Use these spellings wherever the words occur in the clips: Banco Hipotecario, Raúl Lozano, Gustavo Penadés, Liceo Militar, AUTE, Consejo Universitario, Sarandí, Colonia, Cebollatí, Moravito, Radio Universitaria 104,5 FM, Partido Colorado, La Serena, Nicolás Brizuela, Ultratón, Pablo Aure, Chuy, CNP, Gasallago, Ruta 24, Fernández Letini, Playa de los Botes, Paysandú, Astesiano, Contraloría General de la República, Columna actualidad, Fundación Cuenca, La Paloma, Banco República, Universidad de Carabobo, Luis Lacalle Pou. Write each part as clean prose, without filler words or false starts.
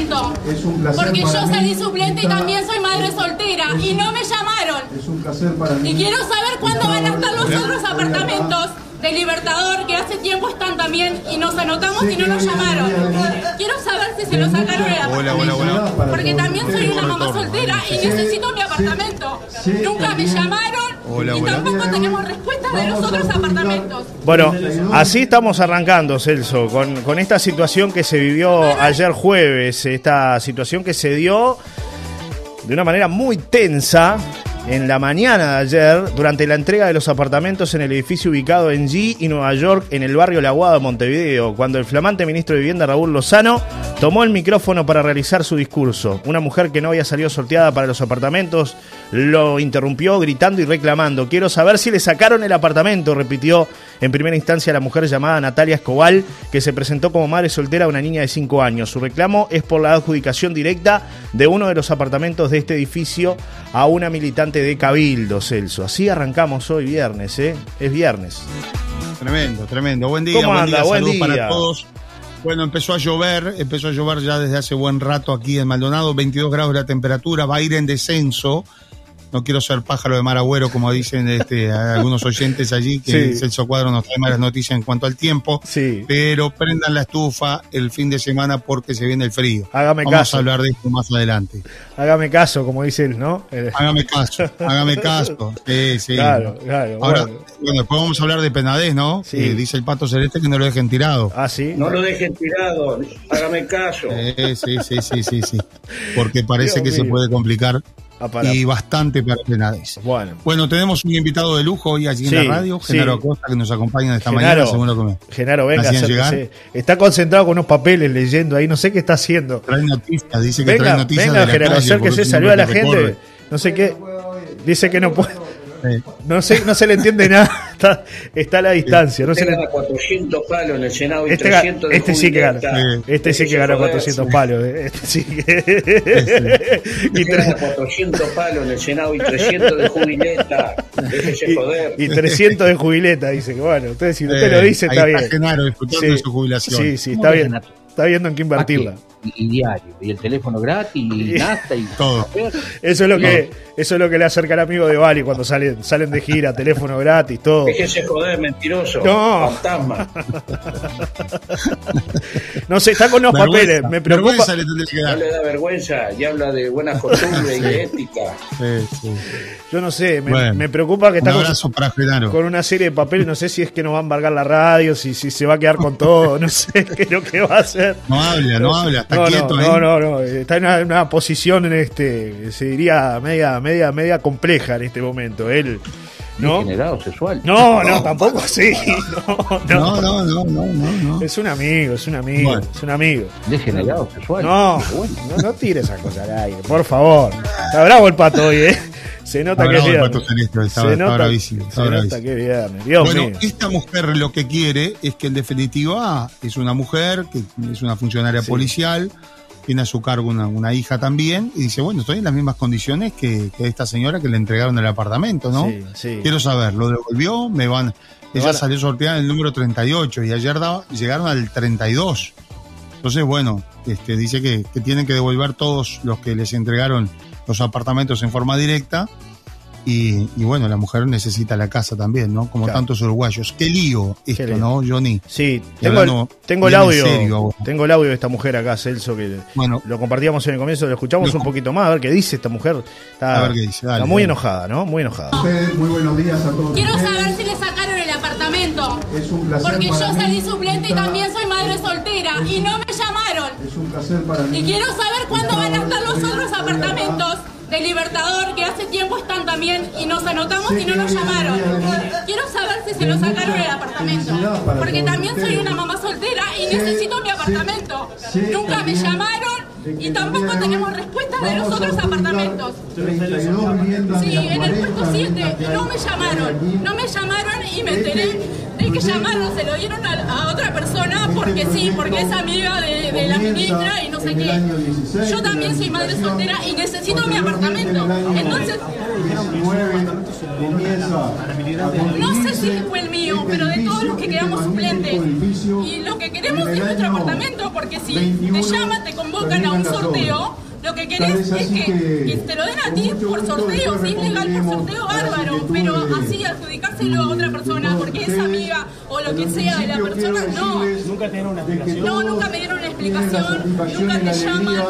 siento. Es un placer porque para yo salí suplente y también soy madre soltera y no me llamaron. Es un placer para mí. Y quiero saber cuándo van a estar los otros apartamentos de Libertador, que hace tiempo están también y nos anotamos y no nos llamaron. Quiero saber si se lo sacaron el apartamento, porque también soy una mamá soltera y necesito mi apartamento. Nunca me llamaron y tampoco tenemos respuestas de los otros apartamentos. Bueno, así estamos arrancando, Celso, con esta situación que se vivió ayer jueves, esta situación que se dio de una manera muy tensa en la mañana de ayer, durante la entrega de los apartamentos en el edificio ubicado en G y Nueva York, en el barrio La Aguada de Montevideo, cuando el flamante ministro de Vivienda, Raúl Lozano, tomó el micrófono para realizar su discurso. Una mujer que no había salido sorteada para los apartamentos lo interrumpió gritando y reclamando. Quiero saber si le sacaron el apartamento, repitió en primera instancia la mujer llamada Natalia Escobal, que se presentó como madre soltera a una niña de 5 años. Su reclamo es por la adjudicación directa de uno de los apartamentos de este edificio a una militante de Cabildo, Celso. Así arrancamos hoy viernes, ¿eh? Es viernes. Tremendo, tremendo. Buen día, ¿cómo anda? Buen día, saludos para todos. Bueno, empezó a llover ya desde hace buen rato aquí en Maldonado, 22 grados la temperatura, va a ir en descenso. No quiero ser pájaro de mar agüero, como dicen algunos oyentes allí, que sí. Celso Cuadro nos trae malas noticias en cuanto al tiempo, sí. Pero prendan la estufa el fin de semana porque se viene el frío. Hágame Vamos caso. Vamos a hablar de esto más adelante. Hágame caso, como dicen, ¿no? Hágame caso. Sí. Claro. Ahora, bueno, después vamos a hablar de Penadés, ¿no? Sí. Dice el Pato Celeste que no lo dejen tirado. Ah, sí. No lo dejen tirado, hágame caso. Sí. Porque parece Dios mío. Se puede complicar. Y bastante Penadés. Bueno, tenemos un invitado de lujo hoy allí en la radio, Genaro Costa, que nos acompaña esta mañana, según lo que me hacían llegar. Está concentrado con unos papeles leyendo ahí, no sé qué está haciendo. Trae noticias, dice que trae noticias. Venga, Genaro, hacer que se saluda a la gente. No sé qué, dice que no puede. No se le entiende nada, está a la distancia. No se le... 400 palos en el Senado y 300 de Este sí que gana 400 palos. Gana 400 palos en el Senado y 300 de jubileta. Déjese joder. Y 300 de jubileta, dice que bueno, usted si usted lo dice está bien. Está Genaro disfrutando de su jubilación. Sí, está bien. Está viendo en qué invertirla. Y diario, y el teléfono gratis, y nasta, y todo. Eso es lo que le acerca al amigo de Bali cuando salen de gira, teléfono gratis, todo. Déjese joder, mentiroso. No. Fantasma. No sé, está con unos papeles, me preocupa. No le da vergüenza, y habla de buenas costumbres y de ética. Sí. Yo no sé, me preocupa que está con una serie de papeles, no sé si es que nos va a embargar la radio, si se va a quedar con todo, no sé qué es lo que va a hacer. No habla. Está quieto, no, está en una posición, se diría, media compleja en este momento. Él, ¿no? Degenerado sexual. No, tampoco así. No. Es un amigo. Bueno. Es un amigo. Degenerado sexual. No tire esas cosas al aire, por favor. Está bravo el Pato hoy, ¿eh? Se nota que viernes. Bueno, esta mujer lo que quiere es que en definitiva es una mujer, que es una funcionaria policial, tiene a su cargo una hija también, y dice, bueno, estoy en las mismas condiciones que esta señora que le entregaron el apartamento, ¿no? Sí. Quiero saber, lo devolvió, ella salió sorteada en el número 38 y ayer llegaron al 32. Entonces, bueno, dice que tienen que devolver todos los que les entregaron los apartamentos en forma directa y bueno, la mujer necesita la casa también, ¿no? Como tantos uruguayos. Qué lío esto, ¿no, Johnny? Sí, tengo el audio. Serio, tengo el audio de esta mujer acá, Celso, que lo compartíamos en el comienzo, lo escuchamos un poquito más, a ver qué dice esta mujer. Está muy enojada, ¿no? Muy enojada. Muy buenos días a todos. Quiero saber si le sacaron el apartamento. Es un placer. Porque yo salí suplente y también soy madre soltera y no me llamaron. Es un placer para mí. Y quiero saber cuándo van a estar los otros apartamentos de Libertador, que hace tiempo están también y nos anotamos y no nos llamaron. Quiero saber si se lo sacaron del apartamento, porque también soy una mamá soltera y necesito mi apartamento. Nunca me llamaron y tampoco tenemos respuestas de los otros apartamentos. documentos. 32 viviendas. Sí, en el puesto 7. No me llamaron y me enteré de que llamaron, se lo dieron a otra persona porque sí, porque es amiga de la ministra y no sé qué. Yo también soy madre soltera y necesito mi apartamento. Entonces, no sé si fue el mío, pero de todos los que quedamos suplentes y lo que queremos es nuestro apartamento, porque si te llaman, te convocan a un sorteo. Lo que querés es que te lo den a ti por sorteo, si es legal por sorteo, bárbaro, pero así adjudicárselo a otra persona porque es amiga o lo que sea de la persona, no. ¿Nunca te dieron una explicación? No, nunca me dieron una explicación, nunca te llaman,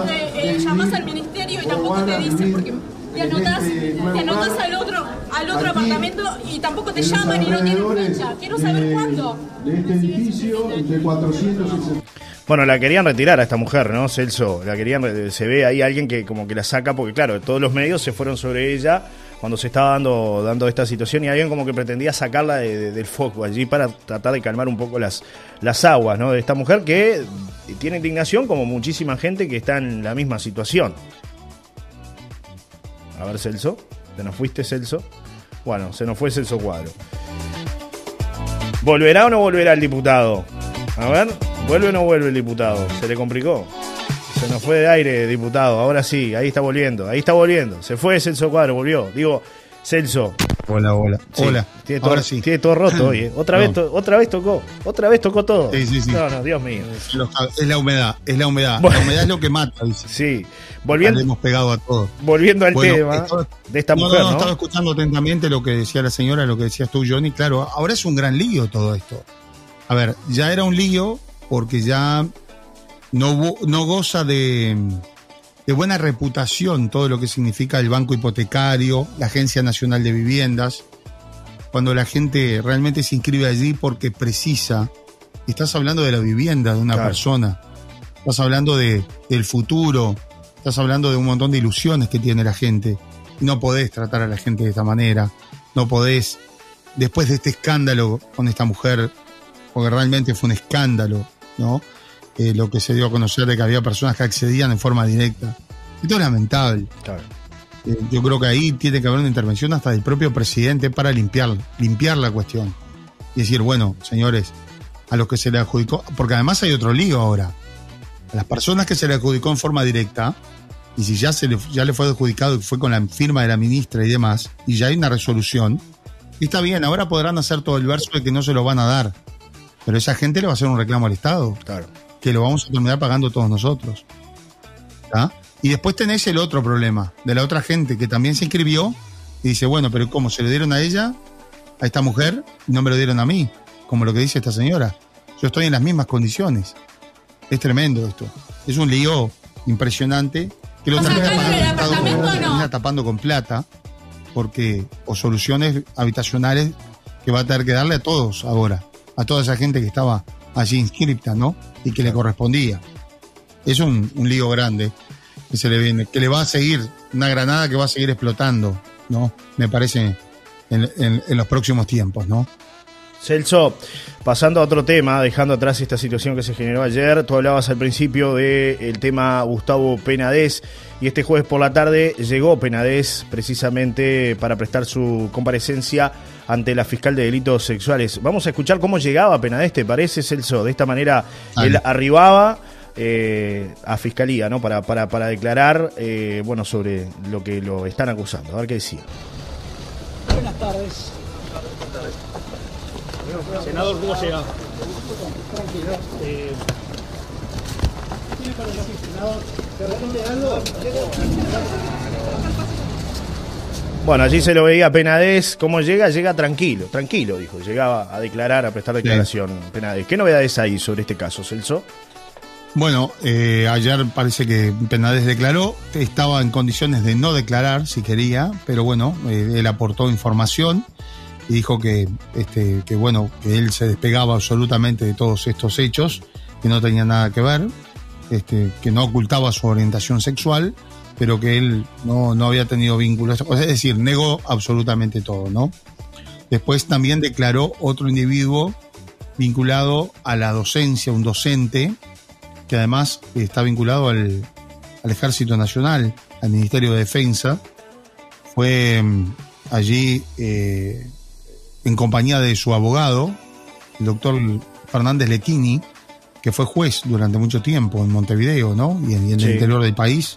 llamás al ministerio y tampoco te dicen porque te anotás al otro apartamento y tampoco te llaman y no tienen fecha. Quiero saber cuándo. De este edificio de 460. Bueno, la querían retirar a esta mujer, ¿no, Celso? La querían, se ve ahí alguien que como que la saca, porque claro, todos los medios se fueron sobre ella cuando se estaba dando esta situación y alguien como que pretendía sacarla del foco allí para tratar de calmar un poco las aguas, ¿no? De esta mujer que tiene indignación como muchísima gente que está en la misma situación. A ver, Celso, ¿te nos fuiste, Celso? Bueno, se nos fue Celso Cuadro. ¿Volverá o no volverá el diputado? A ver, ¿vuelve o no vuelve el diputado? ¿Se le complicó? Se nos fue de aire, diputado. Ahora sí, ahí está volviendo. Se fue Celso Cuadro, volvió. Digo, Celso. Hola. Sí, hola. Tiene todo roto hoy, ¿eh? Otra vez tocó todo. Sí. No, Dios mío. Es la humedad, Bueno. La humedad es lo que mata, dice. Sí. Le hemos pegado a todo. Volviendo al tema de esta mujer, ¿no? Estaba escuchando atentamente lo que decía la señora, lo que decías tú, Johnny. Claro, ahora es un gran lío todo esto. A ver, ya era un lío porque ya no goza de buena reputación todo lo que significa el Banco Hipotecario, la Agencia Nacional de Viviendas, cuando la gente realmente se inscribe allí porque precisa. Estás hablando de la vivienda de una persona, estás hablando del futuro, estás hablando de un montón de ilusiones que tiene la gente. No podés tratar a la gente de esta manera, no podés, después de este escándalo con esta mujer, porque realmente fue un escándalo, ¿no? Lo que se dio a conocer de que había personas que accedían en forma directa. Esto es lamentable. Claro. Yo creo que ahí tiene que haber una intervención hasta del propio presidente para limpiar la cuestión. Y decir, bueno, señores, a los que se le adjudicó, porque además hay otro lío ahora. A las personas que se le adjudicó en forma directa, y si ya le fue adjudicado y fue con la firma de la ministra y demás, y ya hay una resolución, y está bien, ahora podrán hacer todo el verso de que no se lo van a dar. Pero esa gente le va a hacer un reclamo al Estado, claro, que lo vamos a terminar pagando todos nosotros. ¿Tá? Y después tenés el otro problema, de la otra gente que también se inscribió y dice, bueno, pero ¿cómo? ¿Se lo dieron a ella, a esta mujer? No me lo dieron a mí, como lo que dice esta señora. Yo estoy en las mismas condiciones. Es tremendo esto. Es un lío impresionante que lo termina tapando con plata, porque o soluciones habitacionales que va a tener que darle a todos ahora, a toda esa gente que estaba allí inscripta, ¿no? Y que le correspondía. Es un lío grande que se le viene, que le va a seguir, una granada que va a seguir explotando, ¿no? Me parece en los próximos tiempos, ¿no? Celso, pasando a otro tema, dejando atrás esta situación que se generó ayer, tú hablabas al principio del tema Gustavo Penadés, y este jueves por la tarde llegó Penadés precisamente para prestar su comparecencia ante la fiscal de delitos sexuales. Vamos a escuchar cómo llegaba Penadés, ¿te parece, Celso? De esta manera él arribaba a fiscalía, ¿no? Para declarar sobre lo que lo están acusando. A ver qué decía. Buenas tardes. Senador, ¿cómo llega? Tranquilo. ¿Tiene para el senador? ¿Te responde algo? Bueno, allí se lo veía a Penadés. ¿Cómo llega? Llega tranquilo, dijo. Llegaba a declarar, a prestar declaración. Sí. Penadés. ¿Qué novedades hay sobre este caso, Celso? Bueno, ayer parece que Penadés declaró. Estaba en condiciones de no declarar, si quería, pero bueno, él aportó información. Y dijo que él se despegaba absolutamente de todos estos hechos, que no tenía nada que ver, que no ocultaba su orientación sexual, pero que él no había tenido vínculos. Es decir, negó absolutamente todo, ¿no? Después también declaró otro individuo vinculado a la docencia, un docente, que además está vinculado al Ejército Nacional, al Ministerio de Defensa, fue allí en compañía de su abogado, el doctor Fernández Letini, que fue juez durante mucho tiempo en Montevideo, ¿no? Y en sí. el interior del país.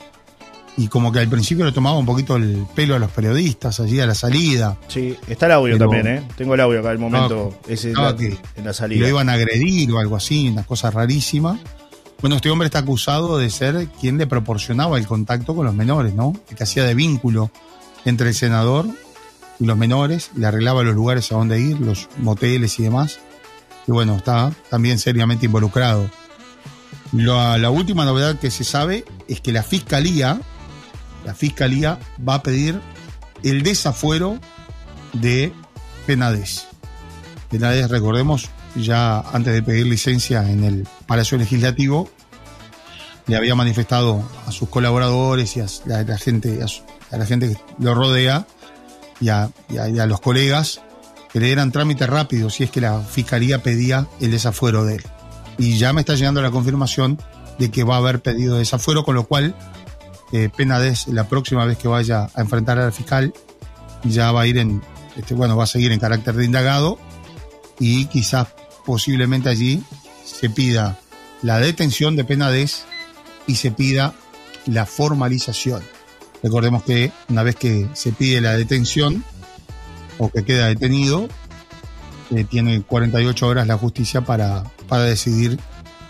Y como que al principio le tomaba un poquito el pelo a los periodistas allí a la salida. Sí, está el audio pero, también, ¿eh? Tengo el audio acá, el momento en la salida. Lo iban a agredir o algo así, unas cosas rarísimas. Bueno, este hombre está acusado de ser quien le proporcionaba el contacto con los menores, ¿no? El que hacía de vínculo entre el senador y los menores, le arreglaba los lugares a donde ir, los moteles y demás. Y bueno, está también seriamente involucrado. La última novedad que se sabe es que la Fiscalía va a pedir el desafuero de Penadés. Penadés, recordemos, ya antes de pedir licencia en el Palacio Legislativo, le había manifestado a sus colaboradores y a la gente que lo rodea y a los colegas que le dieran trámite rápido si es que la Fiscalía pedía el desafuero de él. Y ya me está llegando la confirmación de que va a haber pedido desafuero, con lo cual... Penadés, la próxima vez que vaya a enfrentar al fiscal, ya va a ir va a seguir en carácter de indagado, y quizás posiblemente allí se pida la detención de Penadés y se pida la formalización. Recordemos que una vez que se pide la detención o que queda detenido, tiene 48 horas la justicia para decidir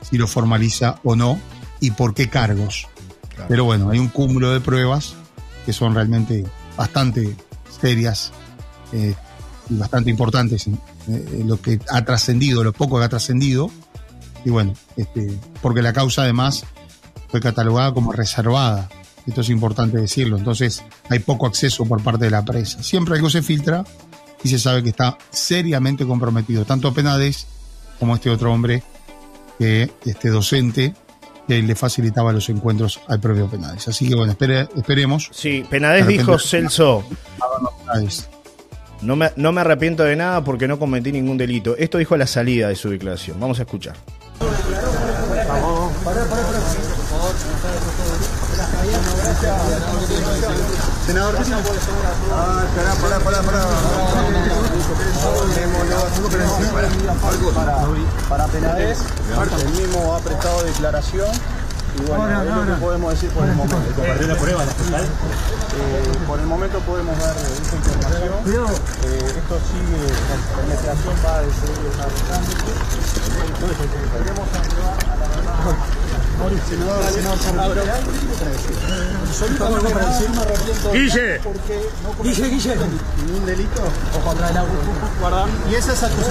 si lo formaliza o no y por qué cargos. Claro. Pero bueno, hay un cúmulo de pruebas que son realmente bastante serias y bastante importantes lo que ha trascendido, lo poco que ha trascendido. Y bueno, porque la causa además fue catalogada como reservada. Esto es importante decirlo. Entonces hay poco acceso por parte de la prensa. Siempre algo se filtra y se sabe que está seriamente comprometido, tanto Penadés como este otro hombre, que este docente, que le facilitaba los encuentros al propio Penadés. Así que bueno, esperemos. Sí, Penadés dijo, Celso, no me arrepiento de nada porque no cometí ningún delito. Esto dijo a la salida de su declaración. Vamos a escuchar. Senador, ¿qué se puede asegurar? Ah, Para Penadés, el mismo ha prestado declaración. Y bueno, es lo que podemos decir por el momento. ¿Compartió la prueba? Por el momento podemos dar esa información. Esto sigue, la investigación va a seguir desarrollándose. Queremos ayudar a la verdad.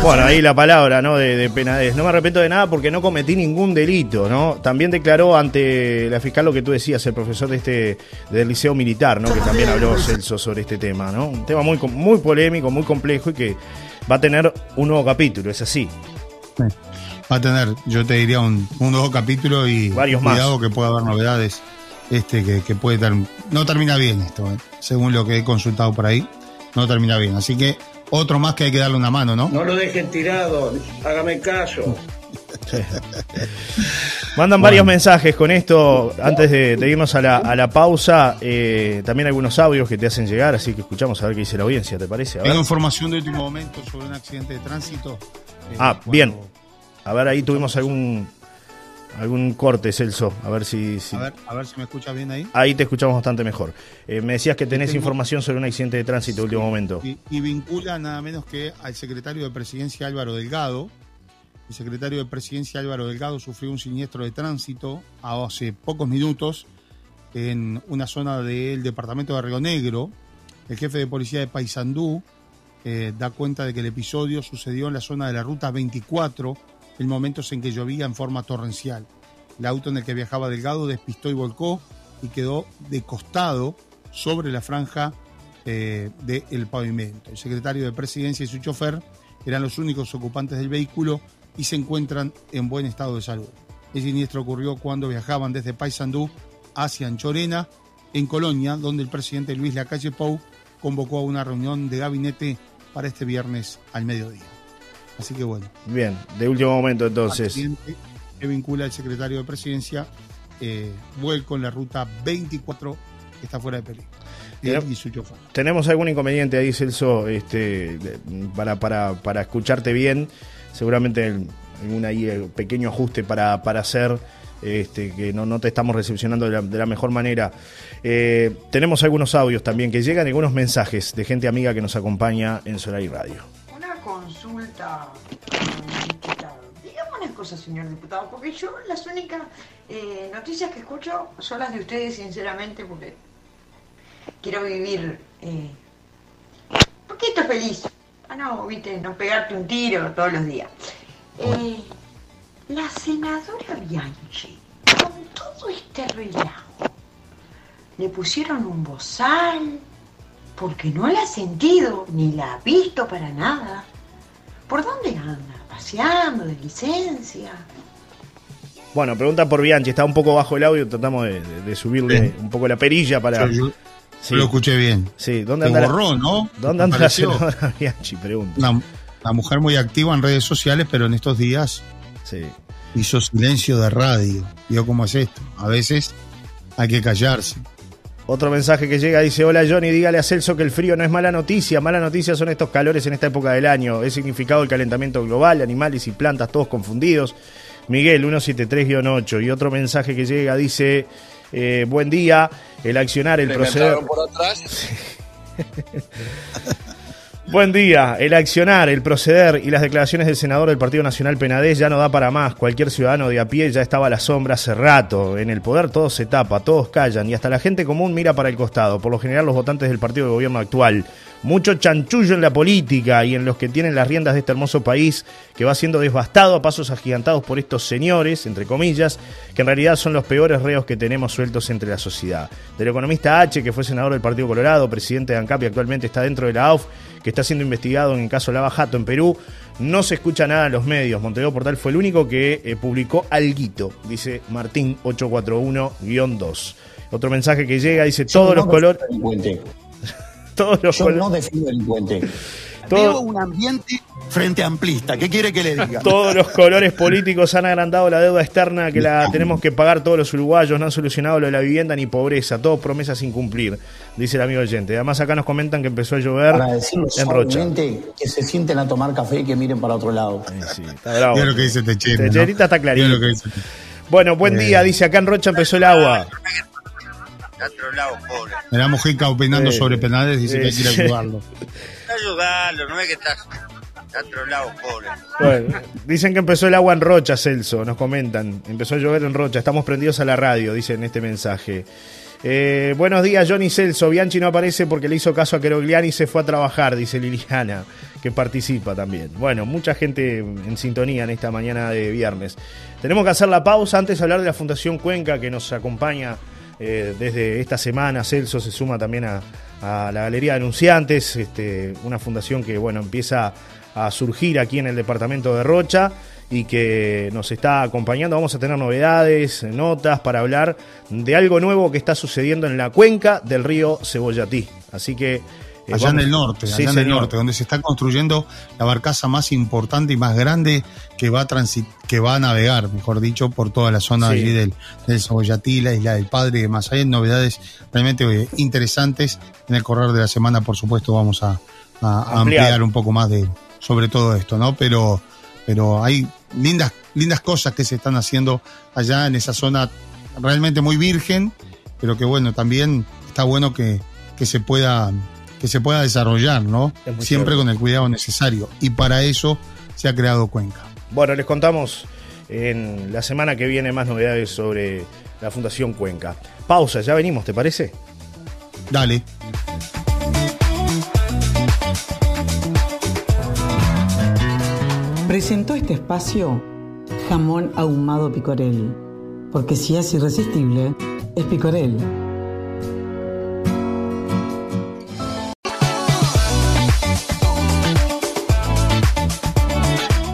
Bueno, ahí la palabra, ¿no? de Penadés. No me arrepiento de nada porque no cometí ningún delito, ¿no? También declaró ante la fiscal lo que tú decías, el profesor del Liceo Militar, ¿no? Que también habló Celso sobre este tema, ¿no? Un tema muy, muy polémico, muy complejo y que va a tener un nuevo capítulo, es así. Sí. Va a tener, yo te diría, un nuevo capítulo y varios cuidado más. Que pueda haber novedades, que puede no termina bien esto, según lo que he consultado por ahí, no termina bien. Así que otro más que hay que darle una mano, ¿no? No lo dejen tirado, hágame caso. Mandan varios mensajes con esto, antes de irnos a la pausa, también algunos audios que te hacen llegar, así que escuchamos a ver qué dice la audiencia, ¿te parece? Tengo información de último momento sobre un accidente de tránsito. Bien. A ver, ahí tuvimos algún corte, Celso. A ver si... A ver si me escuchas bien ahí. Ahí te escuchamos bastante mejor. Me decías que tenés información sobre un accidente de tránsito de último momento. Y vincula nada menos que al secretario de Presidencia Álvaro Delgado. El secretario de Presidencia Álvaro Delgado sufrió un siniestro de tránsito hace pocos minutos en una zona del departamento de Río Negro. El jefe de policía de Paysandú da cuenta de que el episodio sucedió en la zona de la Ruta 24, en momentos en que llovía en forma torrencial. El auto en el que viajaba Delgado despistó y volcó y quedó de costado sobre la franja del pavimento. El secretario de Presidencia y su chofer eran los únicos ocupantes del vehículo y se encuentran en buen estado de salud. El siniestro ocurrió cuando viajaban desde Paysandú hacia Anchorena, en Colonia, donde el presidente Luis Lacalle Pou convocó a una reunión de gabinete para este viernes al mediodía. Así que bueno. Bien, de último momento entonces. Que vincula el secretario de Presidencia, vuelco en la ruta 24 está fuera de peligro. Y su chofer. Tenemos algún inconveniente ahí, Celso, para escucharte bien. Seguramente algún pequeño ajuste para hacer, que no te estamos recepcionando de la mejor manera. Tenemos algunos audios también que llegan, algunos mensajes de gente amiga que nos acompaña en Solar y Radio. Una consulta, diputado. Dígame unas cosas, señor diputado, porque yo las únicas noticias que escucho son las de ustedes, sinceramente, porque quiero vivir un poquito feliz. No, viste, no pegarte un tiro todos los días. La senadora Bianchi, con todo este relajo, le pusieron un bozal porque no la ha sentido ni la ha visto para nada. ¿Por dónde anda? ¿Paseando? ¿De licencia? Bueno, pregunta por Bianchi, está un poco bajo el audio, tratamos de subirle bien un poco la perilla para... Sí. Lo escuché bien. Sí, ¿dónde anda? Borró, ¿no? ¿Dónde anda la senadora Bianchi? Pregunta. La mujer muy activa en redes sociales, pero en estos días sí hizo silencio de radio. Vio cómo es esto. A veces hay que callarse. Otro mensaje que llega dice: hola Johnny, dígale a Celso que el frío no es mala noticia. Mala noticia son estos calores en esta época del año. Es significado el calentamiento global, animales y plantas, todos confundidos. Miguel, 173-8. Y otro mensaje que llega dice... buen día, el accionar, el proceder. Por atrás. Buen día, el accionar, el proceder y las declaraciones del senador del Partido Nacional Penadés ya no da para más. Cualquier ciudadano de a pie ya estaba a la sombra hace rato. En el poder todo se tapa, todos callan y hasta la gente común mira para el costado. Por lo general los votantes del partido de gobierno actual. Mucho chanchullo en la política y en los que tienen las riendas de este hermoso país que va siendo devastado a pasos agigantados por estos señores, entre comillas, que en realidad son los peores reos que tenemos sueltos entre la sociedad. Del economista H, que fue senador del Partido Colorado, presidente de ANCAP y actualmente está dentro de la AUF, que está siendo investigado en el caso Lava Jato en Perú, no se escucha nada en los medios. Montevideo Portal fue el único que publicó alguito, dice Martín 841-2. Otro mensaje que llega dice: todos los colores... Yo no defiendo delincuente. Veo un ambiente frente amplista. ¿Qué quiere que le diga? Todos los colores políticos han agrandado la deuda externa que la tenemos que pagar todos los uruguayos. No han solucionado lo de la vivienda ni pobreza. Todo promesas sin cumplir, dice el amigo oyente. Además acá nos comentan que empezó a llover en Rocha. Que se sienten a tomar café y que miren para otro lado. Sí, está bravo. Mira lo que dice Techera, Techerita, ¿no? Está clarito. Bueno, buen día, dice acá en Rocha empezó el agua. Otro lado, pobre. Era Mujica opinando sobre Penadés, dice que hay que ir a ayudarlo. Ayudarlo, no es que estás. Otro lado, pobre. Bueno, dicen que empezó el agua en Rocha, Celso, nos comentan. Empezó a llover en Rocha, estamos prendidos a la radio, dicen este mensaje. Buenos días, Johnny Celso. Bianchi no aparece porque le hizo caso a Querogliani y se fue a trabajar, dice Liliana, que participa también. Bueno, mucha gente en sintonía en esta mañana de viernes. Tenemos que hacer la pausa antes de hablar de la Fundación Cuenca que nos acompaña. Desde esta semana Celso se suma también a la Galería de Anunciantes, una fundación que empieza a surgir aquí en el departamento de Rocha y que nos está acompañando. Vamos a tener novedades, notas para hablar de algo nuevo que está sucediendo en la cuenca del río Cebollatí. Así que allá en el norte, allá en el norte, donde se está construyendo la barcaza más importante y más grande que va a navegar, mejor dicho, por toda la zona allí del Cebollatí, la Isla del Padre y demás. Hay novedades realmente interesantes. En el correr de la semana, por supuesto, vamos a ampliar un poco más sobre todo esto, ¿no? Pero hay lindas cosas que se están haciendo allá en esa zona realmente muy virgen, pero que también está bueno que se pueda desarrollar, ¿no? Siempre con el cuidado necesario. Y para eso se ha creado Cuenca. Bueno, les contamos en la semana que viene más novedades sobre la Fundación Cuenca. Pausa, ya venimos, ¿te parece? Dale. Presentó este espacio Jamón Ahumado Picorel. Porque si es irresistible, es Picorel.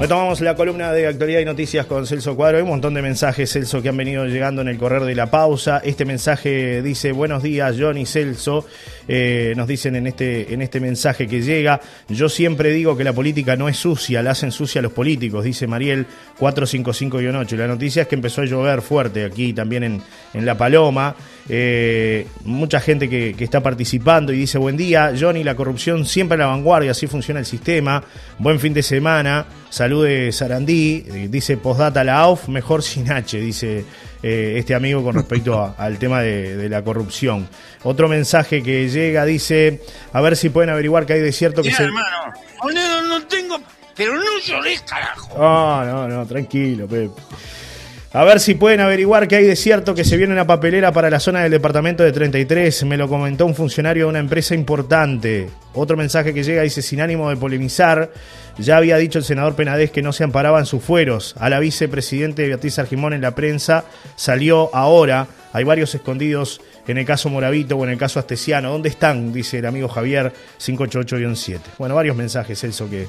Retomamos la columna de actualidad y noticias con Celso Cuadro. Hay un montón de mensajes, Celso, que han venido llegando en el correr de la pausa. Este mensaje dice: buenos días, Johnny Celso. Nos dicen en este mensaje que llega: yo siempre digo que la política no es sucia, la hacen sucia los políticos, dice Mariel 455-8. La noticia es que empezó a llover fuerte aquí también en La Paloma. Mucha gente que está participando y dice: buen día, Johnny, la corrupción siempre a la vanguardia, así funciona el sistema. Buen fin de semana, salude Sarandí. Dice postdata la AUF, mejor sin H, dice este amigo con respecto al tema de la corrupción. Otro mensaje que llega dice: a ver si pueden averiguar que hay de cierto que... hermano, no tengo, pero no llores, carajo. No, tranquilo, Pepe. A ver si pueden averiguar que hay de cierto que se viene una papelera para la zona del departamento de 33. Me lo comentó un funcionario de una empresa importante. Otro mensaje que llega dice: sin ánimo de polemizar, ya había dicho el senador Penadés que no se amparaban sus fueros. A la vicepresidente Beatriz Argimón en la prensa salió ahora. Hay varios escondidos en el caso Moravito o en el caso Astesiano. ¿Dónde están? Dice el amigo Javier 588-7. Bueno, varios mensajes, Celso, que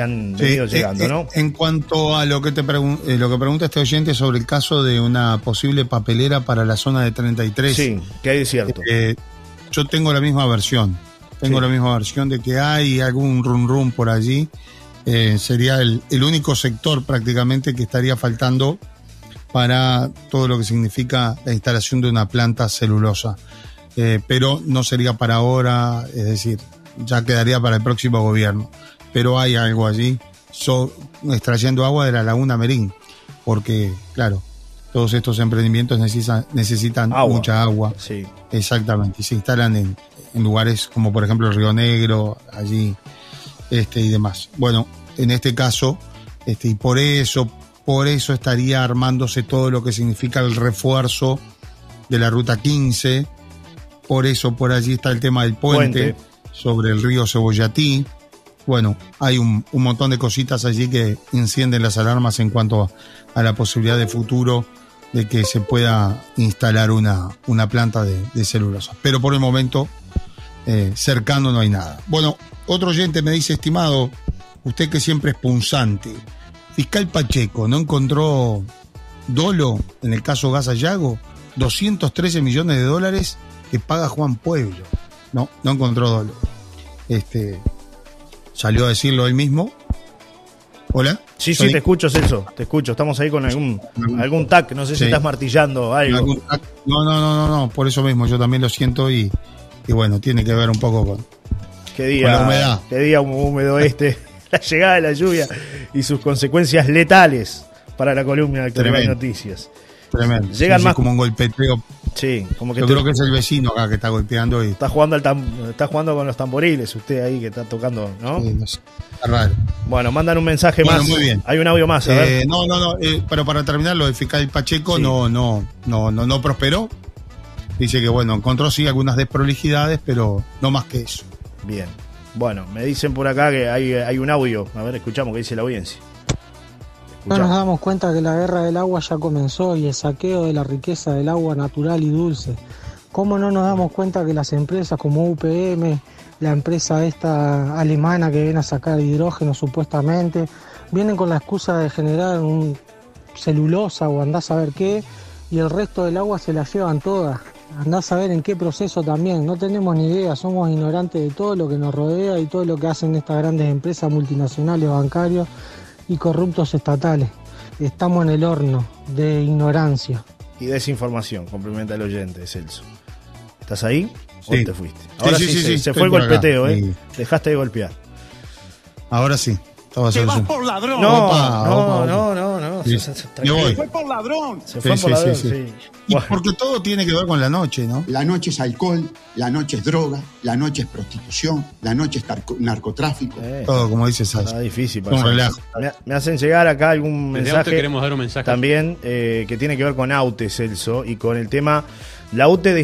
han venido llegando, ¿no? En cuanto a lo que pregunta este oyente sobre el caso de una posible papelera para la zona de 33. Sí, que hay de cierto. Yo tengo la misma versión. Tengo la misma versión de que hay algún rum por allí. Sería el único sector prácticamente que estaría faltando para todo lo que significa la instalación de una planta celulosa. Pero no sería para ahora, es decir, ya quedaría para el próximo gobierno. Pero hay algo allí, extrayendo agua de la Laguna Merín, porque, claro, todos estos emprendimientos necesitan agua. Mucha agua. Sí. Exactamente, y se instalan en lugares como, por ejemplo, el Río Negro, allí, y demás. Bueno, en este caso, y por eso estaría armándose todo lo que significa el refuerzo de la Ruta 15, por eso por allí está el tema del puente. Sobre el río Cebollatí. Bueno, hay un montón de cositas allí que encienden las alarmas en cuanto a la posibilidad de futuro de que se pueda instalar una planta de celulosa. Pero por el momento, cercano no hay nada. Bueno, otro oyente me dice: estimado, usted que siempre es punzante, fiscal Pacheco, ¿no encontró dolo en el caso Gasallago? 213 millones de dólares que paga Juan Pueblo. No encontró dolo. Salió a decirlo él mismo. ¿Hola? Sí, Sonic. Te escucho, Celso. Te escucho. Estamos ahí con algún tac. No sé si estás martillando algo. No. Por eso mismo. Yo también lo siento y bueno, tiene que ver un poco con, con la humedad. Qué día húmedo este. La llegada de la lluvia y sus consecuencias letales para la columna de Actualidad Noticias. Tremendo. Llegan más como un golpeteo. Sí, como que creo que es el vecino acá que está golpeando y está jugando está jugando con los tamboriles, usted ahí que está tocando, ¿no? Sí, no sé. Está raro. Bueno, mandan un mensaje más. Muy bien. Hay un audio más, a ver. Pero para terminar lo del fiscal Pacheco, sí. No prosperó. Dice que bueno, encontró sí algunas desprolijidades, pero no más que eso. Bien. Bueno, me dicen por acá que hay un audio. A ver, escuchamos qué dice la audiencia. No nos damos cuenta que la guerra del agua ya comenzó y el saqueo de la riqueza del agua natural y dulce. ¿Cómo no nos damos cuenta que las empresas como UPM, la empresa esta alemana que viene a sacar hidrógeno supuestamente, vienen con la excusa de generar un celulosa o andá a saber qué, y el resto del agua se la llevan todas? Andá a saber en qué proceso también, no tenemos ni idea, somos ignorantes de todo lo que nos rodea y todo lo que hacen estas grandes empresas multinacionales, bancarios y corruptos estatales. Estamos en el horno de ignorancia y desinformación, complementa el oyente, Celso. ¿Estás ahí? Sí. ¿O te fuiste? Ahora sí, se fue el golpeteo, ¿eh? Sí. Dejaste de golpear. Ahora sí. Se vas por ladrón. No. Sí. Se fue por ladrón. Se fue por ladrón. Y bueno. Porque todo tiene que ver con la noche, ¿no? La noche es alcohol, la noche es droga, la noche es prostitución, la noche es narcotráfico. Todo, como dices, Sánchez. Está difícil. Me hacen llegar acá algún mensaje. Queremos dar un mensaje. También que tiene que ver con AUTE, Celso, y con el tema... La UTE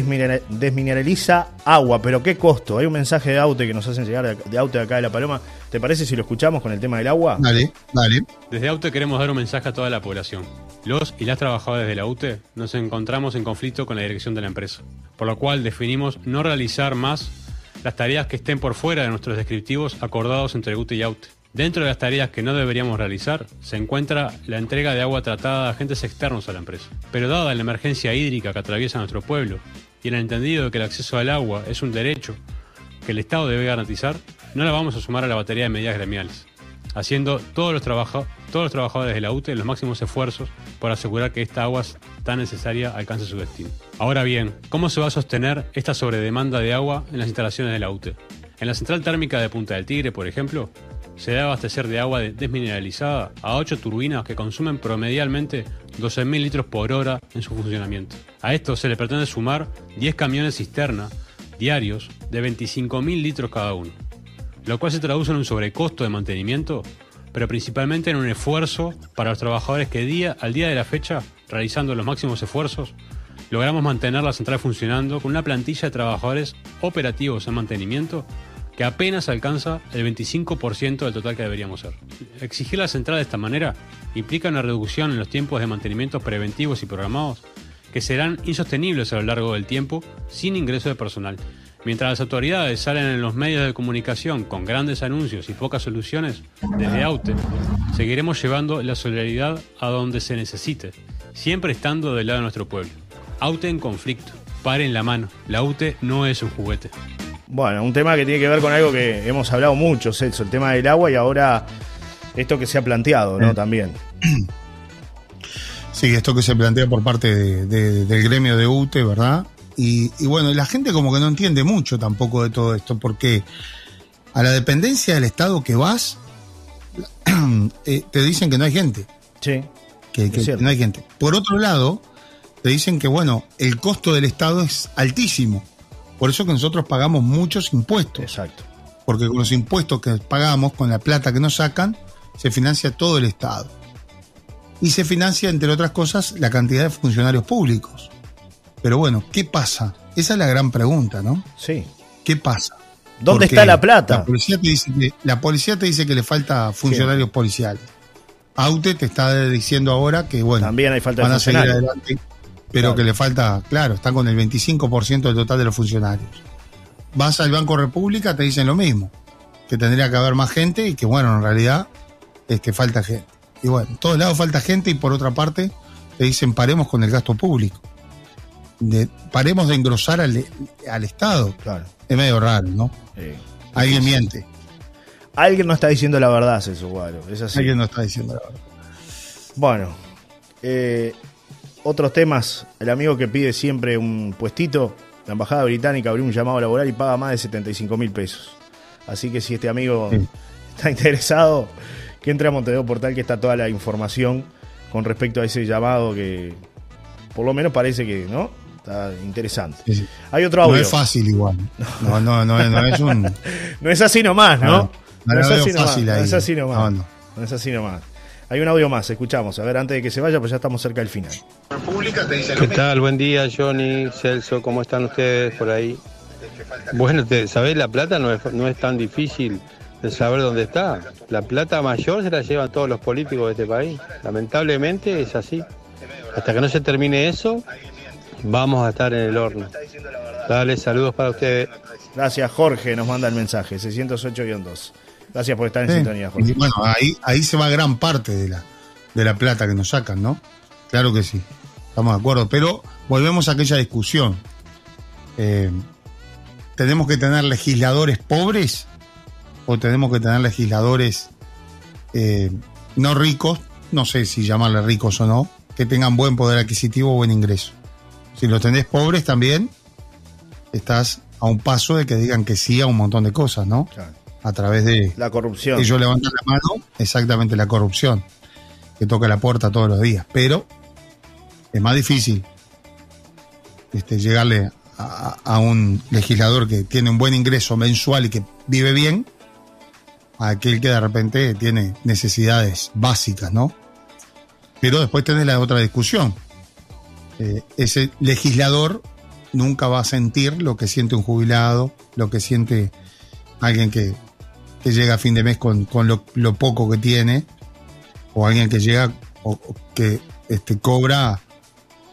desmineraliza agua, pero ¿qué costo? Hay un mensaje de AUTE que nos hacen llegar de AUTE acá de La Paloma. ¿Te parece si lo escuchamos con el tema del agua? Dale. Desde AUTE queremos dar un mensaje a toda la población. Los y las trabajadoras de la UTE nos encontramos en conflicto con la dirección de la empresa, por lo cual definimos no realizar más las tareas que estén por fuera de nuestros descriptivos acordados entre UTE y AUTE. Dentro de las tareas que no deberíamos realizar se encuentra la entrega de agua tratada a agentes externos a la empresa. Pero dada la emergencia hídrica que atraviesa nuestro pueblo y el entendido de que el acceso al agua es un derecho que el Estado debe garantizar, no la vamos a sumar a la batería de medidas gremiales, haciendo todos los trabajos todos los trabajadores de la UTE los máximos esfuerzos por asegurar que esta agua tan necesaria alcance su destino. Ahora bien, ¿cómo se va a sostener esta sobredemanda de agua en las instalaciones de la UTE? En la central térmica de Punta del Tigre, por ejemplo, se debe abastecer de agua desmineralizada a 8 turbinas que consumen promedialmente 12.000 litros por hora en su funcionamiento. A esto se le pretende sumar 10 camiones cisterna diarios de 25.000 litros cada uno, lo cual se traduce en un sobrecosto de mantenimiento, pero principalmente en un esfuerzo para los trabajadores que al día de la fecha, realizando los máximos esfuerzos, logramos mantener la central funcionando con una plantilla de trabajadores operativos en mantenimiento que apenas alcanza el 25% del total que deberíamos ser. Exigir la central de esta manera implica una reducción en los tiempos de mantenimientos preventivos y programados que serán insostenibles a lo largo del tiempo sin ingreso de personal. Mientras las autoridades salen en los medios de comunicación con grandes anuncios y pocas soluciones, desde AUTE seguiremos llevando la solidaridad a donde se necesite, siempre estando del lado de nuestro pueblo. AUTE en conflicto, paren la mano, la UTE no es un juguete. Bueno, un tema que tiene que ver con algo que hemos hablado mucho, Celso, el tema del agua y ahora esto que se ha planteado, ¿no? También. Sí, esto que se plantea por parte del gremio de UTE, ¿verdad? Y bueno, la gente como que no entiende mucho tampoco de todo esto, porque a la dependencia del Estado que vas, te dicen que no hay gente. Sí, que no hay gente. Por otro lado, te dicen que, bueno, el costo del Estado es altísimo. Por eso que nosotros pagamos muchos impuestos. Exacto. Porque con los impuestos que pagamos, con la plata que nos sacan, se financia todo el Estado. Y se financia, entre otras cosas, la cantidad de funcionarios públicos. Pero bueno, ¿qué pasa? Esa es la gran pregunta, ¿no? Sí. ¿Qué pasa? ¿Dónde está la plata? La policía te dice que le falta funcionarios policiales. AUTE te está diciendo ahora que, bueno, también hay falta de funcionarios. Van a seguir adelante. Pero claro, que le falta, claro, está con el 25% del total de los funcionarios. Vas al Banco República, te dicen lo mismo, que tendría que haber más gente y que, bueno, en realidad falta gente. Y bueno, en todos lados falta gente y por otra parte te dicen paremos con el gasto público. Paremos de engrosar al Estado. Claro. Es medio raro, ¿no? Sí. Alguien miente. Alguien no está diciendo la verdad, Celso Cuadro. Es así. Alguien no está diciendo la verdad. Bueno, otros temas, el amigo que pide siempre un puestito, la embajada británica abrió un llamado laboral y paga más de 75.000 pesos. Así que si este amigo está interesado, que entre a Montevideo Portal, que está toda la información con respecto a ese llamado que por lo menos parece que, ¿no?, está interesante. Sí. Hay otro audio. No es fácil igual. No, no es así nomás, ¿no? No es así nomás. No es así nomás. No es así nomás. Hay un audio más, escuchamos. A ver, antes de que se vaya, pues ya estamos cerca del final. ¿Qué tal? Buen día, Johnny, Celso, ¿cómo están ustedes por ahí? Bueno, ¿sabés? La plata no es tan difícil de saber dónde está. La plata mayor se la llevan todos los políticos de este país. Lamentablemente es así. Hasta que no se termine eso, vamos a estar en el horno. Dale, saludos para ustedes. Gracias, Jorge, nos manda el mensaje, 608-2. Gracias por estar en sintonía, Jorge. Y bueno, ahí se va gran parte de la plata que nos sacan, ¿no? Claro que sí, estamos de acuerdo. Pero volvemos a aquella discusión. ¿Tenemos que tener legisladores pobres o tenemos que tener legisladores no ricos? No sé si llamarle ricos o no, que tengan buen poder adquisitivo o buen ingreso. Si los tenés pobres también, estás a un paso de que digan que sí a un montón de cosas, ¿no? Claro. A través de la corrupción. Ellos levantan la mano, exactamente, la corrupción, que toca la puerta todos los días. Pero es más difícil llegarle a un legislador que tiene un buen ingreso mensual y que vive bien, a aquel que de repente tiene necesidades básicas, ¿no? Pero después tenés la otra discusión. Ese legislador nunca va a sentir lo que siente un jubilado, lo que siente alguien que llega a fin de mes con lo poco que tiene, o alguien que llega o que cobra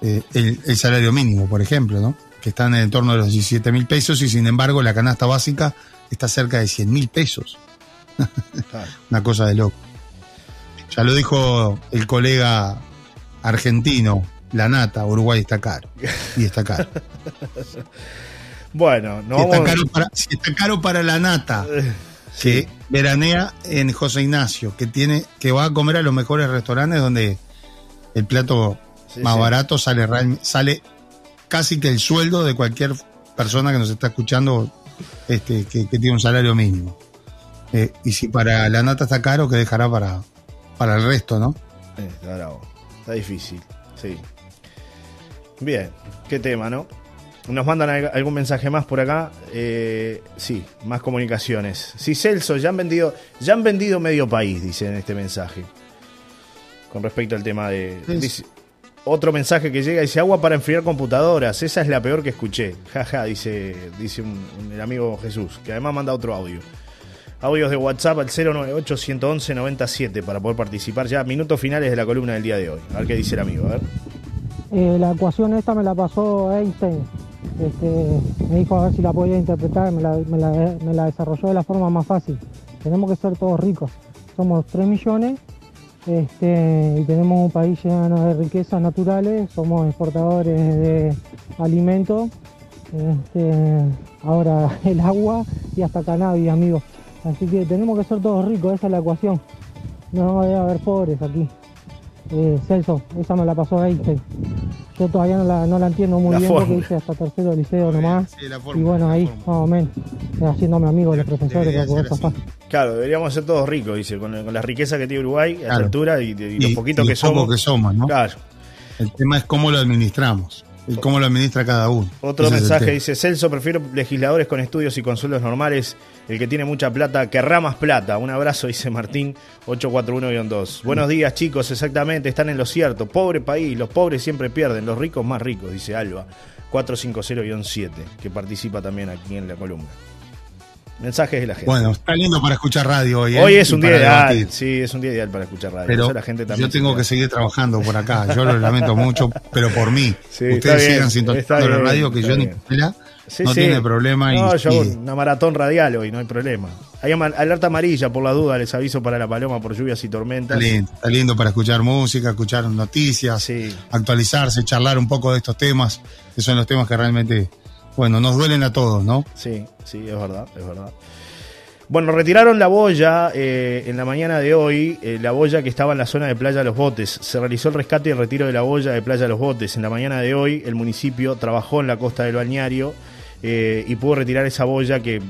el salario mínimo, por ejemplo, ¿no?, que está en el entorno de los 17.000 pesos y sin embargo la canasta básica está cerca de 100.000 pesos. Una cosa de loco. Ya lo dijo el colega argentino, la nata, Uruguay está caro. Y está caro. Bueno, no, si está caro para la nata Sí. Veranea en José Ignacio, que va a comer a los mejores restaurantes donde el plato barato sale casi que el sueldo de cualquier persona que nos está escuchando, que tiene un salario mínimo. Y si para la nata está caro, ¿qué dejará para el resto, no? Está bravo. Está difícil, sí. Bien, qué tema, ¿no? Nos mandan algún mensaje más por acá. Sí, más comunicaciones. Sí, Celso, ya han vendido medio país, dice en este mensaje. Con respecto al tema de... Dice, otro mensaje que llega, dice, agua para enfriar computadoras. Esa es la peor que escuché. Jaja, dice el amigo Jesús, que además manda otro audio. Audios de WhatsApp al 098-111-97 para poder participar ya. Minutos finales de la columna del día de hoy. A ver qué dice el amigo, a ver. La ecuación esta me la pasó Einstein. Me dijo a ver si la podía interpretar, me la desarrolló de la forma más fácil. Tenemos que ser todos ricos. Somos 3 millones y tenemos un país lleno de riquezas naturales, somos exportadores de alimentos, ahora el agua y hasta cannabis, amigos. Así que tenemos que ser todos ricos, esa es la ecuación. No debe haber pobres aquí. Celso, esa me la pasó Einstein. Yo todavía no la entiendo muy bien porque hice hasta tercero liceo nomás. Sí, y bueno, ahí más o menos haciéndome amigo de los profesores. Claro, deberíamos ser todos ricos, dice, con la riqueza que tiene Uruguay, claro, a esta altura y los poquitos que somos. ¿No? Claro. El tema es cómo lo administramos. Y cómo lo administra cada uno. Otro mensaje dice, Celso, prefiero legisladores con estudios y con sueldos normales. El que tiene mucha plata querrá más plata. Un abrazo, dice Martín 841-2. Sí. Buenos días, chicos, exactamente, están en lo cierto. Pobre país, los pobres siempre pierden, los ricos más ricos, dice Alba 450-7, que participa también aquí en la columna. Mensajes de la gente. Bueno, está lindo para escuchar radio hoy. Hoy es un día ideal, sí, es un día ideal para escuchar radio. Pero la gente también, yo tengo que seguir trabajando por acá. Yo lo lamento mucho, pero por mí. Sí, ustedes sigan sintonizando la radio, que yo ni no tiene problema. No, yo hago una maratón radial hoy, no hay problema. Hay alerta amarilla por la duda, les aviso, para La Paloma por lluvias y tormentas. Está lindo para escuchar música, escuchar noticias, actualizarse, charlar un poco de estos temas, que son los temas que realmente... Bueno, nos duelen a todos, ¿no? Sí, sí, es verdad, es verdad. Bueno, retiraron la boya en la mañana de hoy, la boya que estaba en la zona de Playa de los Botes. Se realizó el rescate y el retiro de la boya de Playa de los Botes. En la mañana de hoy el municipio trabajó en la costa del balneario y pudo retirar esa boya que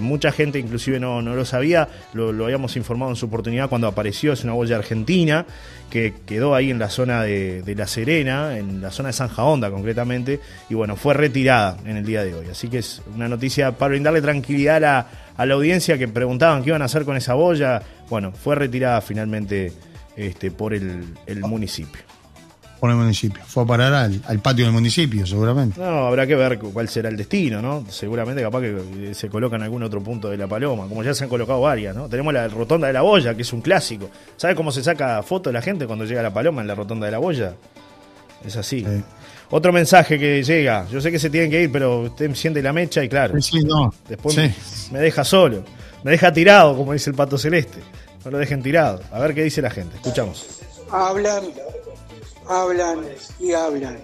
mucha gente inclusive no lo sabía. Lo habíamos informado en su oportunidad cuando apareció. Es una boya argentina que quedó ahí en la zona de La Serena, en la zona de Zanja Honda concretamente, y bueno, fue retirada en el día de hoy. Así que es una noticia para brindarle tranquilidad a la audiencia, que preguntaban qué iban a hacer con esa boya. Bueno, fue retirada finalmente por el municipio. Por el municipio. Fue a parar al patio del municipio, seguramente. No, habrá que ver cuál será el destino, ¿no? Seguramente capaz que se coloca en algún otro punto de La Paloma, como ya se han colocado varias, ¿no? Tenemos la rotonda de la boya, que es un clásico. ¿Sabes cómo se saca foto de la gente cuando llega a La Paloma en la rotonda de la boya? Es así. Sí. Otro mensaje que llega. Yo sé que se tienen que ir, pero usted enciende la mecha y claro. Sí, no. Después me deja solo. Me deja tirado, como dice el Pato Celeste. No lo dejen tirado. A ver qué dice la gente. Escuchamos. Hablan y hablan.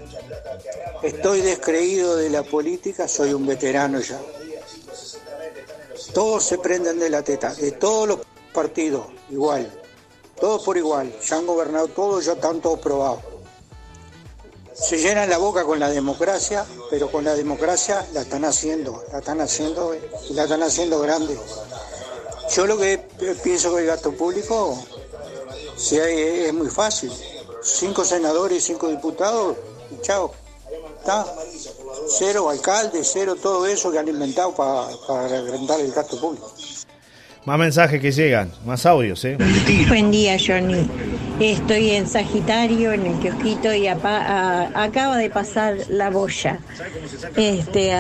Estoy descreído de la política, soy un veterano ya. Todos se prenden de la teta, de todos los partidos, igual. Todos por igual, ya han gobernado todos, ya están todos probados. Se llenan la boca con la democracia, pero con la democracia la están haciendo grande. Yo lo que pienso que el gasto público es muy fácil. 5 senadores, 5 diputados, y chao. ¿Está? 0 alcaldes, 0 todo eso que han inventado para agrandar el gasto público. Más mensajes que llegan, más audios, Buen día, Johnny. Estoy en Sagitario, en el kiosquito, y acaba de pasar la boya.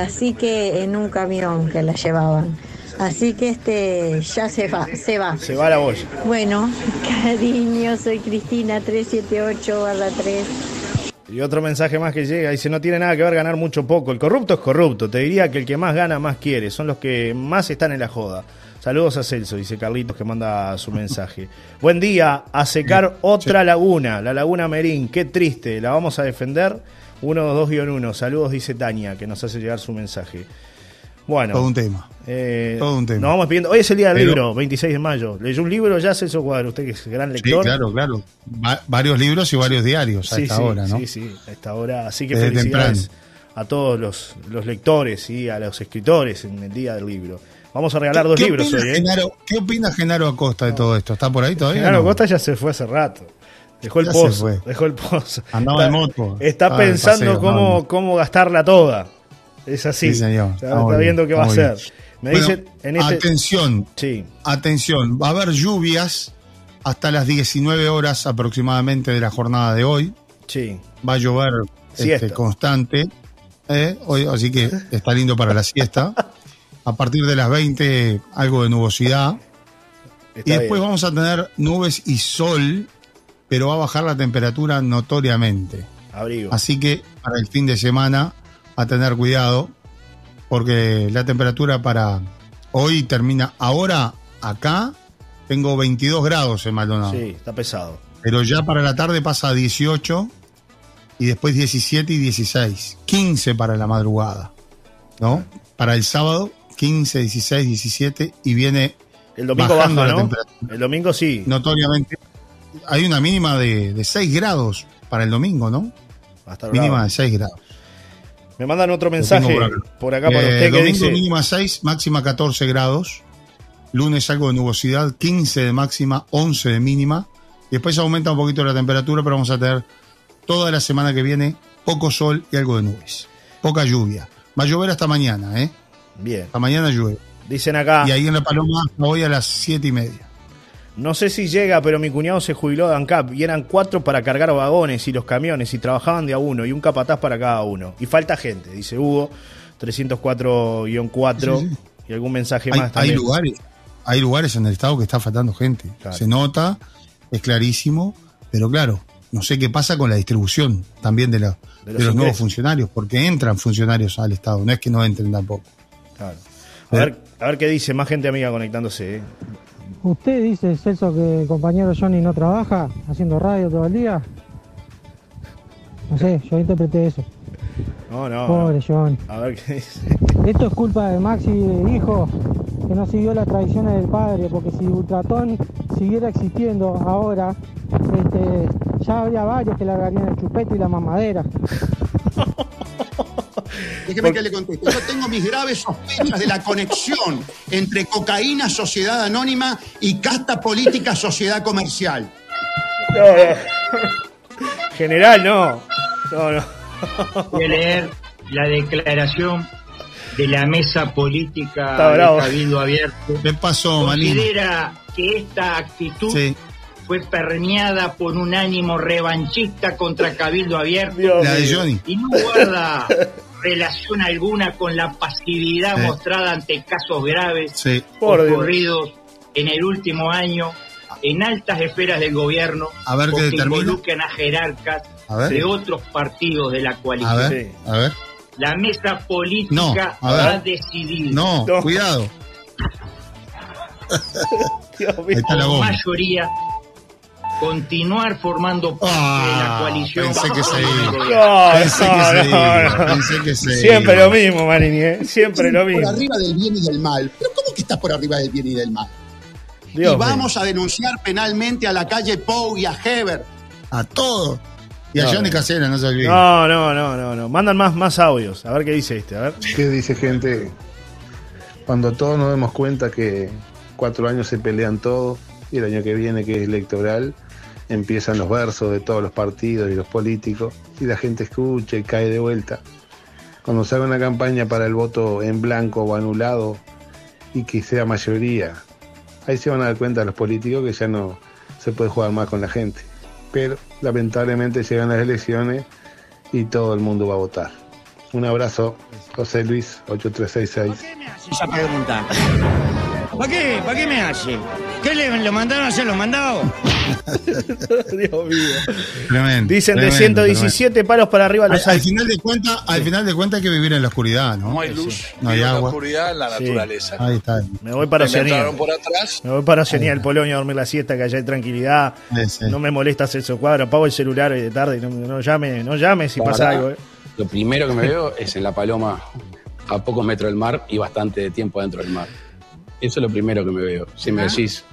Así que en un camión que la llevaban. Así que ya se va. Se va la boya. Bueno, cariño, soy Cristina 378-3. Y otro mensaje más que llega, dice, no tiene nada que ver ganar mucho o poco. El corrupto es corrupto, te diría que el que más gana más quiere, son los que más están en la joda. Saludos a Celso, dice Carlitos, que manda su mensaje. Buen día, a secar otra laguna, la Laguna Merín, qué triste, la vamos a defender. 122-1, saludos, dice Tania, que nos hace llegar su mensaje. Bueno, todo un tema. Nos vamos pidiendo. Hoy es el día del libro, 26 de mayo. ¿Leyó un libro ya, Celso Cuadro? Usted que es gran lector. Sí, claro, claro. Varios libros y varios diarios a esta hora, ¿no? Sí, sí, a esta hora. Así que desde felicidades a todos los lectores y a los escritores en el día del libro. Vamos a regalar dos libros hoy, ¿eh? ¿Qué opina Genaro Acosta de todo esto? ¿Está por ahí todavía? Genaro Acosta ya se fue hace rato. Dejó el pozo. Andaba en moto. Está pensando cómo gastarla toda. Es así. Sí, señor. Está viendo qué va a hacer. Atención, va a haber lluvias hasta las 19 horas aproximadamente de la jornada de hoy. Sí. Va a llover constante. Hoy, así que está lindo para la siesta. A partir de las 20, algo de nubosidad. Está y después bien. Vamos a tener nubes y sol, pero va a bajar la temperatura notoriamente. Abrigo. Así que para el fin de semana, a tener cuidado, porque la temperatura para hoy termina ahora, acá, tengo 22 grados en Maldonado. Sí, está pesado. Pero ya para la tarde pasa a 18, y después 17 y 16. 15 para la madrugada, ¿no? Para el sábado, 15, 16, 17, y viene el domingo bajando baja, ¿no? La temperatura. El domingo sí. Notoriamente. Hay una mínima de 6 grados para el domingo, ¿no? Mínima de 6 grados. Me mandan otro mensaje por acá para usted que domingo dice... mínima 6, máxima 14 grados. Lunes algo de nubosidad, 15 de máxima, 11 de mínima. Después aumenta un poquito la temperatura, pero vamos a tener toda la semana que viene poco sol y algo de nubes. Poca lluvia. Va a llover hasta mañana, ¿eh? Bien. Hasta mañana llueve. Dicen acá... Y ahí en La Paloma hoy a las 7:30. No sé si llega, pero mi cuñado se jubiló de ANCAP y eran 4 para cargar vagones y los camiones y trabajaban de a uno y un capataz para cada uno. Y falta gente, dice Hugo, 304-4 sí. Y algún mensaje más también. Hay lugares en el estado que está faltando gente. Claro. Se nota, es clarísimo, pero claro, no sé qué pasa con la distribución también de los nuevos funcionarios, porque entran funcionarios al estado, no es que no entren tampoco. Claro. A ver qué dice, más gente amiga conectándose, ¿eh? ¿Usted dice, Celso, que el compañero Johnny no trabaja haciendo radio todo el día? No sé, yo interpreté eso. No. Pobre Johnny. A ver qué dice. Esto es culpa de Maxi, hijo, que no siguió las tradiciones del padre, porque si Ultratón siguiera existiendo ahora, ya habría varios que largarían el chupete y la mamadera. Déjeme que le conteste. Yo tengo mis graves sospechas de la conexión entre cocaína, sociedad anónima y casta política, sociedad comercial. No. General, no. No. Voy a leer la declaración de la mesa política del Cabildo Abierto. ¿Qué pasó, Malín? Considera que esta actitud fue permeada por un ánimo revanchista contra Cabildo Abierto. La de Johnny. Y no guarda relación alguna con la pasividad mostrada ante casos graves ocurridos en el último año en altas esferas del gobierno, que involucran a jerarcas de otros partidos de la coalición. A ver. La mesa política ha decidido. No, cuidado. Con mayoría continuar formando parte de la coalición. Pensé que se iba. Siempre lo mismo, Marini, siempre lo mismo. Por arriba del bien y del mal. ¿Pero cómo que estás por arriba del bien y del mal? Dios, y vamos a denunciar penalmente a Lacalle Pou y a Heber. A todos. Y a Johnny Casera, no se olviden. No. Mandan más audios. A ver qué dice este. A ver. ¿Qué dice gente? Cuando todos nos demos cuenta que 4 años se pelean todos y el año que viene, que es electoral, empiezan los versos de todos los partidos y los políticos, y la gente escucha y cae de vuelta. Cuando se haga una campaña para el voto en blanco o anulado, y que sea mayoría, ahí se van a dar cuenta los políticos que ya no se puede jugar más con la gente. Pero, lamentablemente, llegan las elecciones y todo el mundo va a votar. Un abrazo, José Luis, 8366. ¿Por qué me hace esa pregunta? ¿Para qué me hace? ¿Qué lo mandaron a hacer los mandados? Dios mío. Tremendo, dicen de 117 palos para arriba los hay. Al final de cuentas hay que vivir en la oscuridad, ¿no? No hay luz, no hay agua. La oscuridad, la naturaleza. Ahí está. Me voy para Oceanía. Me voy para Oceanía, el Polonia, a dormir la siesta, que allá hay tranquilidad. Sí. No me molesta Celso Cuadro. Apago el celular hoy de tarde. No llame si pasa algo. Lo primero que me veo es en La Paloma a pocos metros del mar y bastante tiempo dentro del mar. Eso es lo primero que me veo. Si me decís,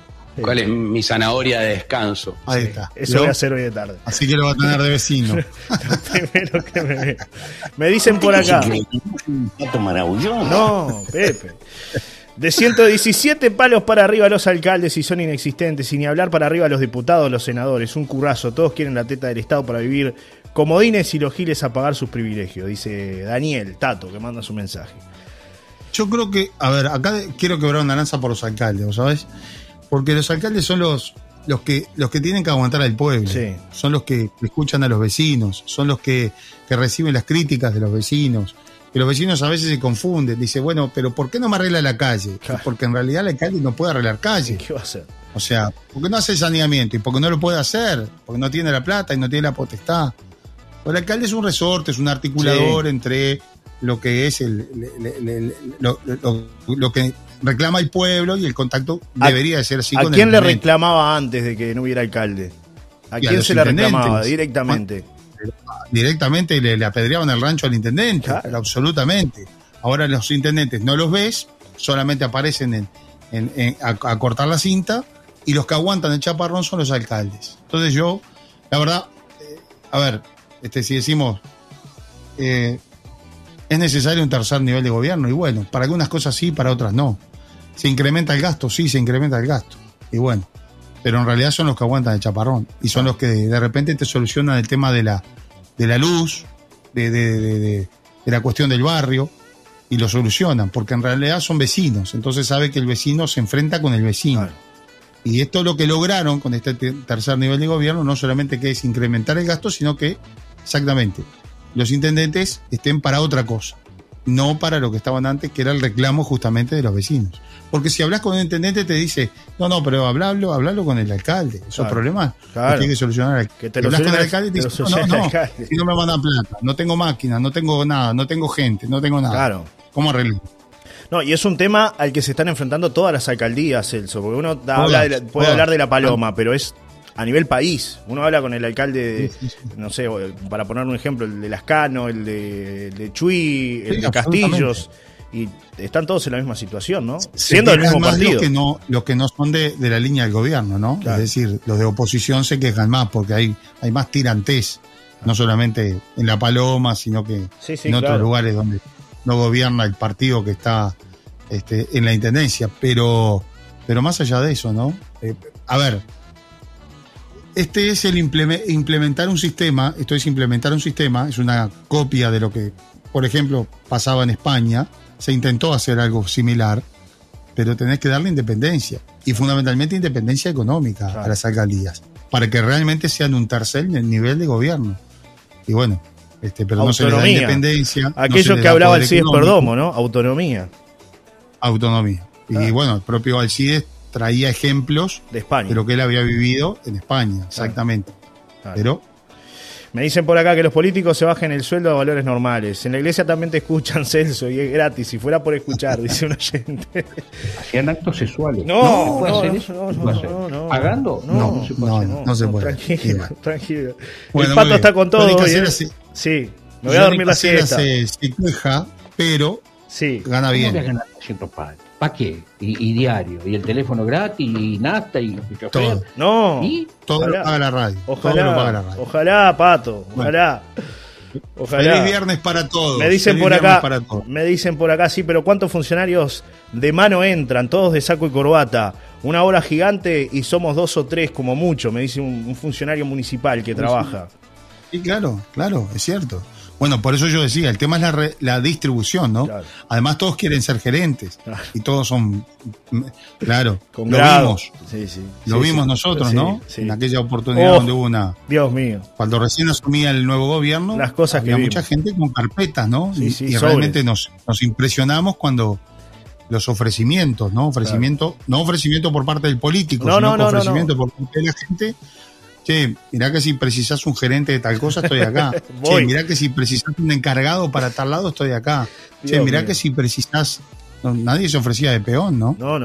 ¿cuál es mi zanahoria de descanso? Ahí está. Eso voy a hacer hoy de tarde. Así que lo va a tener de vecino. Primero que me veo. Me dicen por acá. No, Pepe. De 117 palos para arriba los alcaldes, y son inexistentes, y ni hablar para arriba los diputados, los senadores. Un currazo, todos quieren la teta del Estado para vivir comodines y los giles a pagar sus privilegios, dice Daniel Tato, que manda su mensaje. Yo creo que, a ver, acá quiero quebrar una lanza por los alcaldes, ¿vos sabés? Porque los alcaldes son los que tienen que aguantar al pueblo, sí. Son los que escuchan a los vecinos, son los que reciben las críticas de los vecinos. Que los vecinos a veces se confunden. Dice, bueno, pero ¿por qué no me arregla la calle? Claro. Porque en realidad la calle no puede arreglar calle. ¿Qué va a hacer? O sea, porque no hace saneamiento y porque no lo puede hacer, porque no tiene la plata y no tiene la potestad. Pero el alcalde es un resorte, es un articulador entre lo que es lo que reclama el pueblo, y el contacto debería de ser así. ¿A con quién le reclamaba antes de que no hubiera alcalde? ¿A quién se le reclamaba directamente? Directamente le apedreaban el rancho al intendente, claro. Absolutamente. Ahora los intendentes no los ves, solamente aparecen a cortar la cinta, y los que aguantan el chaparrón son los alcaldes. Entonces yo, la verdad, a ver, si decimos es necesario un tercer nivel de gobierno, y bueno, para algunas cosas sí, para otras no. ¿Se incrementa el gasto? Sí, se incrementa el gasto, y bueno, pero en realidad son los que aguantan el chaparrón y son los que de repente te solucionan el tema de la luz, de la cuestión del barrio, y lo solucionan, porque en realidad son vecinos, entonces sabe que el vecino se enfrenta con el vecino. Claro. Y esto es lo que lograron con este tercer nivel de gobierno, no solamente que es incrementar el gasto, sino que, exactamente, los intendentes estén para otra cosa, no para lo que estaban antes, que era el reclamo justamente de los vecinos. Porque si hablas con un intendente te dice, no, pero hablalo con el alcalde, esos problemas que tiene que solucionar. Que te hablas con el alcalde y te dice, no, si no me mandan plata, no tengo máquina, no tengo nada, no tengo gente, no tengo nada. Claro. ¿Cómo arreglo? No, y es un tema al que se están enfrentando todas las alcaldías, Celso, porque uno puede hablar de La Paloma, pero es a nivel país. Uno habla con el alcalde, no sé, para poner un ejemplo, el de Lascano, el de Chuy, el de Castillos, y están todos en la misma situación, ¿no? Siendo el mismo partido. Los que no son de la línea del gobierno, ¿no? Claro. Es decir, los de oposición se quejan más porque hay más tirantez, no solamente en La Paloma, sino que en otros lugares donde no gobierna el partido que está en la intendencia. Pero más allá de eso, ¿no? A ver, este es el implementar un sistema, esto es implementar un sistema, es una copia de lo que, por ejemplo, pasaba en España. Se intentó hacer algo similar, pero tenés que darle independencia, y fundamentalmente independencia económica a las alcaldías, para que realmente sean un tercer nivel de gobierno. Y bueno, pero autonomía. No se les da independencia. Aquello que hablaba Alcides Perdomo, ¿no? Autonomía. Claro. Y bueno, el propio Alcides traía ejemplos de España, de lo que él había vivido en España, exactamente. Claro. Pero me dicen por acá que los políticos se bajen el sueldo a valores normales. En la iglesia también te escuchan, Celso, y es gratis. Si fuera por escuchar, dice un oyente. Hacían actos sexuales. No se puede hacer eso. ¿Pagando? No se puede. Tranquilo. Bueno, el Pato está con todo. Sí, me voy a dormir la siesta. Se queja, pero gana bien. ¿Cómo ganar 300 palos? ¿Para qué? Y diario, y el teléfono gratis, y nafta, y todo. No, ¿y? Todo lo paga la radio. Ojalá, Pato, ojalá. Bueno. Ojalá. Feliz viernes para todos. Me dicen por acá, sí, pero ¿cuántos funcionarios de mano entran, todos de saco y corbata? Una hora gigante y somos 2 o 3 como mucho, me dice un funcionario municipal que trabaja. Sí, claro, es cierto. Bueno, por eso yo decía, el tema es la distribución, ¿no? Claro. Además todos quieren ser gerentes, y todos son, claro, con lo grado. Vimos, lo vimos nosotros, ¿no? Sí. En aquella oportunidad donde hubo una, Dios mío, cuando recién asumía el nuevo gobierno, las cosas había que mucha gente con carpetas, ¿no? Y realmente nos impresionamos cuando los ofrecimientos, ¿no? No ofrecimiento por parte del político, sino ofrecimiento por parte de la gente. Che, mirá que si precisás un gerente de tal cosa, estoy acá. Che, mirá que si precisás un encargado para tal lado, estoy acá. Che, mirá que si precisás... No, nadie se ofrecía de peón, ¿no? No.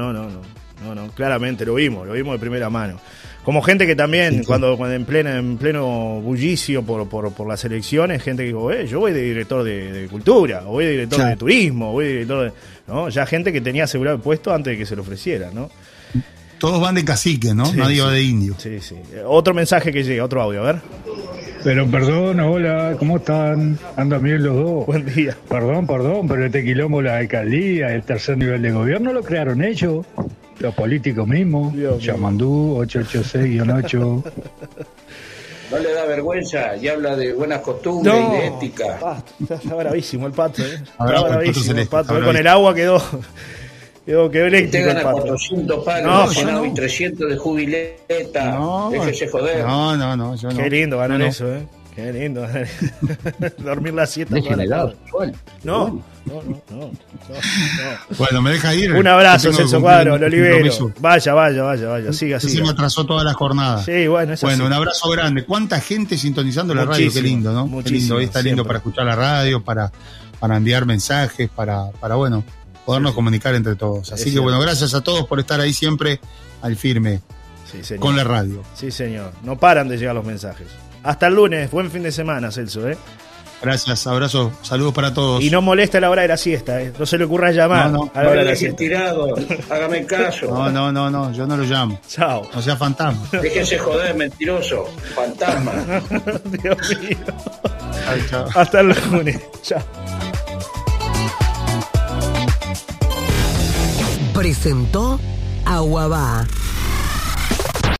No, claramente lo vimos de primera mano. Como gente que también, cuando en pleno bullicio por las elecciones, gente que dijo, yo voy de director de cultura, o voy de director de turismo, voy de director de... ¿no? Ya gente que tenía asegurado el puesto antes de que se lo ofreciera, ¿no? Todos van de cacique, ¿no? Sí, nadie va de indio. Sí, sí. Otro mensaje que llega, otro audio, a ver. Pero perdón, hola, ¿cómo están? Andan bien los dos. Buen día. Perdón, pero este quilombo, la alcaldía, el tercer nivel de gobierno, lo crearon ellos. Los políticos mismos, Yamandú, 886-8. No le da vergüenza, y habla de buenas costumbres y de ética. Pato, está bravísimo el pato, ¿eh? Está bravísimo el pato. Con el agua quedó eléctrico el pato. 400 palos, y 300 de jubileta. No, déjese joder. No, yo no. Qué lindo ganar eso, ¿eh? Qué lindo. Dormir la siesta. No. Bueno, me deja ir. Un abrazo, Celso Cuadro, lo libero. Vaya. Siga. Se me atrasó toda la jornada. Sí, bueno, eso. Bueno, un abrazo grande. ¿Cuánta gente sintonizando la radio? Qué lindo, ¿no? Muchísimo, qué lindo. Está lindo siempre. Para escuchar la radio, para enviar mensajes, para bueno, podernos comunicar entre todos. Así que bueno, gracias a todos por estar ahí siempre al firme con la radio. Sí, señor. No paran de llegar los mensajes. Hasta el lunes, buen fin de semana, Celso, ¿eh? Gracias, abrazo, saludos para todos. Y no molesta a la hora de la siesta, ¿eh? No se le ocurra llamar a la hora de la siesta. Tirado, hágame caso. No, yo no lo llamo. Chao. No sea fantasma. Déjense joder, mentiroso, fantasma. Dios mío. Ay, chao. Hasta el lunes, chao. Presentó Aguabá.